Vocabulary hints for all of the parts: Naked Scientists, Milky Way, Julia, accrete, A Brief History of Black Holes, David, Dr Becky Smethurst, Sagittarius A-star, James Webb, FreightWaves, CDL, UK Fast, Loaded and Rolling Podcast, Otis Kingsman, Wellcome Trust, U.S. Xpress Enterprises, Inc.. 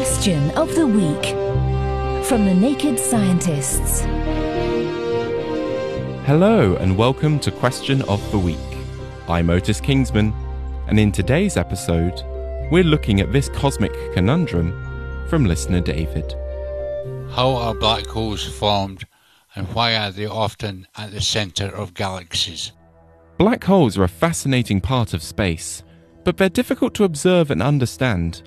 Question of the Week from the Naked Scientists. Hello and welcome to Question of the Week. I'm Otis Kingsman, and in today's episode, we're looking at this cosmic conundrum from listener David. How are black holes formed, and why are they often at the centre of galaxies? Black holes are a fascinating part of space, but they're difficult to observe and understand.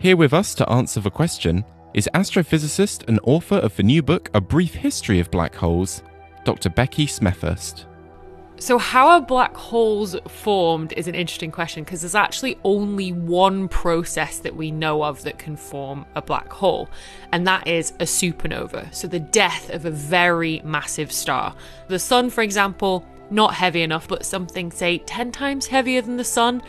Here with us to answer the question is astrophysicist and author of the new book, A Brief History of Black Holes, Dr. Becky Smethurst. So how are black holes formed is an interesting question, because there's actually only one process that we know of that can form a black hole, and that is a supernova, so the death of a very massive star. The sun, for example, not heavy enough, but something, say, 10 times heavier than the sun.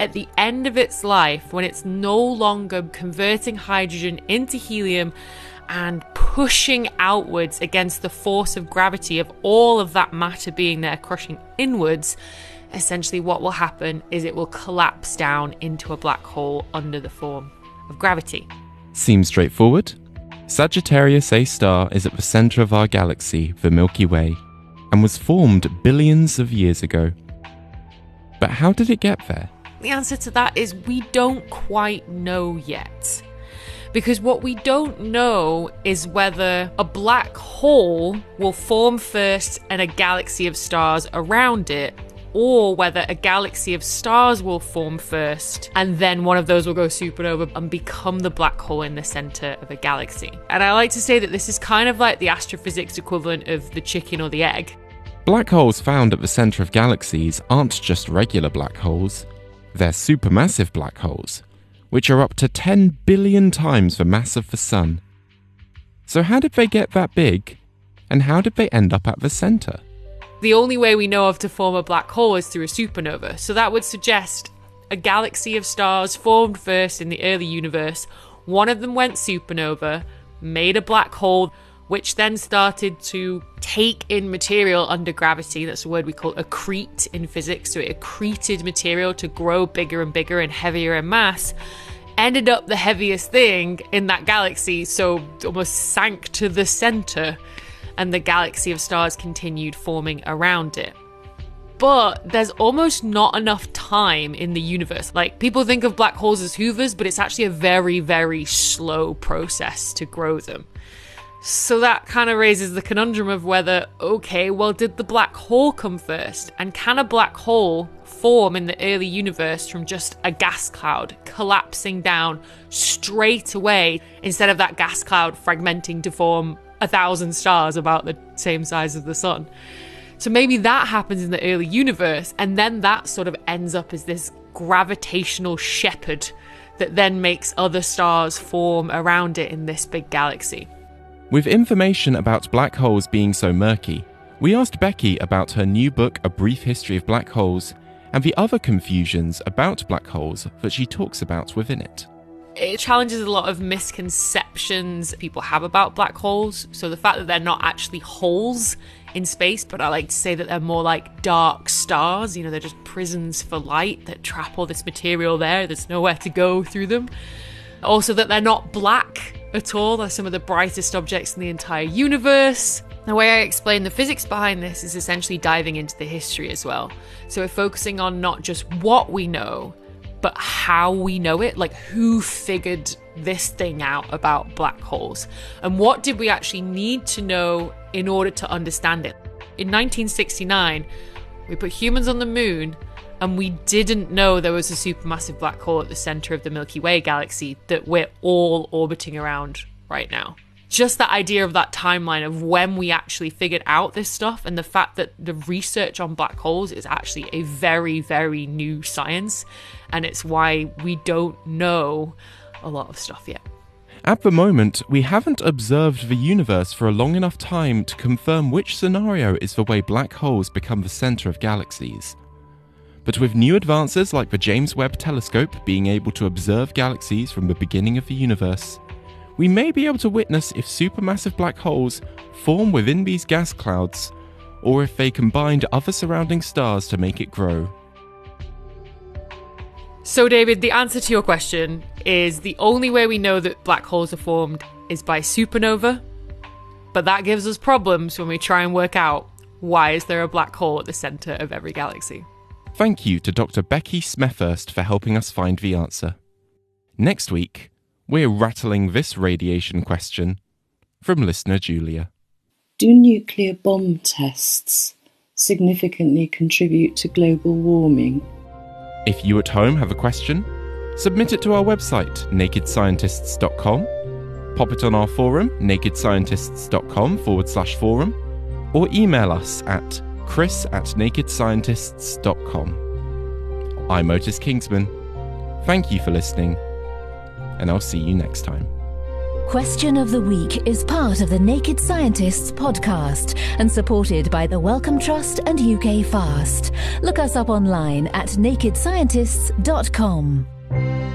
At the end of its life, when it's no longer converting hydrogen into helium and pushing outwards against the force of gravity of all of that matter being there crushing inwards, essentially what will happen is it will collapse down into a black hole under the force of gravity. Seems straightforward. Sagittarius A-star is at the centre of our galaxy, the Milky Way, and was formed billions of years ago. But how did it get there? The answer to that is we don't quite know yet. Because what we don't know is whether a black hole will form first and a galaxy of stars around it, or whether a galaxy of stars will form first and then one of those will go supernova and become the black hole in the center of a galaxy. And I like to say that this is kind of like the astrophysics equivalent of the chicken or the egg. Black holes found at the center of galaxies aren't just regular black holes, they're supermassive black holes, which are up to 10 billion times the mass of the sun. So how did they get that big, and how did they end up at the center? The only way we know of to form a black hole is through a supernova, so that would suggest a galaxy of stars formed first in the early universe, one of them went supernova, made a black hole, which then started to take in material under gravity. That's a word we call accrete in physics, so it accreted material to grow bigger and bigger and heavier in mass, ended up the heaviest thing in that galaxy, so almost sank to the centre, and the galaxy of stars continued forming around it. But there's almost not enough time in the universe. Like, people think of black holes as hoovers, but it's actually a very, very slow process to grow them. So that kind of raises the conundrum of whether, okay, well, did the black hole come first? And can a black hole form in the early universe from just a gas cloud collapsing down straight away instead of that gas cloud fragmenting to form 1,000 stars about the same size as the sun? So maybe that happens in the early universe, and then that sort of ends up as this gravitational shepherd that then makes other stars form around it in this big galaxy. With information about black holes being so murky, we asked Becky about her new book, A Brief History of Black Holes, and the other confusions about black holes that she talks about within it. It challenges a lot of misconceptions people have about black holes. So the fact that they're not actually holes in space, but I like to say that they're more like dark stars. You know, they're just prisons for light that trap all this material there. There's nowhere to go through them. Also that they're not black at all. They're some of the brightest objects in the entire universe. The way I explain the physics behind this is essentially diving into the history as well. So we're focusing on not just what we know, but how we know it, like who figured this thing out about black holes, and what did we actually need to know in order to understand it. In 1969, we put humans on the moon, and we didn't know there was a supermassive black hole at the center of the Milky Way galaxy that we're all orbiting around right now. Just that idea of that timeline of when we actually figured out this stuff, and the fact that the research on black holes is actually a very, very new science, and it's why we don't know a lot of stuff yet. At the moment, we haven't observed the universe for a long enough time to confirm which scenario is the way black holes become the center of galaxies. But with new advances like the James Webb telescope being able to observe galaxies from the beginning of the universe, we may be able to witness if supermassive black holes form within these gas clouds, or if they combined other surrounding stars to make it grow. So David, the answer to your question is the only way we know that black holes are formed is by supernova, but that gives us problems when we try and work out why is there a black hole at the centre of every galaxy. Thank you to Dr. Becky Smethurst for helping us find the answer. Next week, we're rattling this radiation question from listener Julia. Do nuclear bomb tests significantly contribute to global warming? If you at home have a question, submit it to our website, nakedscientists.com, pop it on our forum, nakedscientists.com/forum, or email us at chris@nakedscientists.com. I'm Otis Kingsman. Thank you for listening, and I'll see you next time. Question of the Week is part of the Naked Scientists podcast and supported by the Wellcome Trust and UK Fast. Look us up online at nakedscientists.com.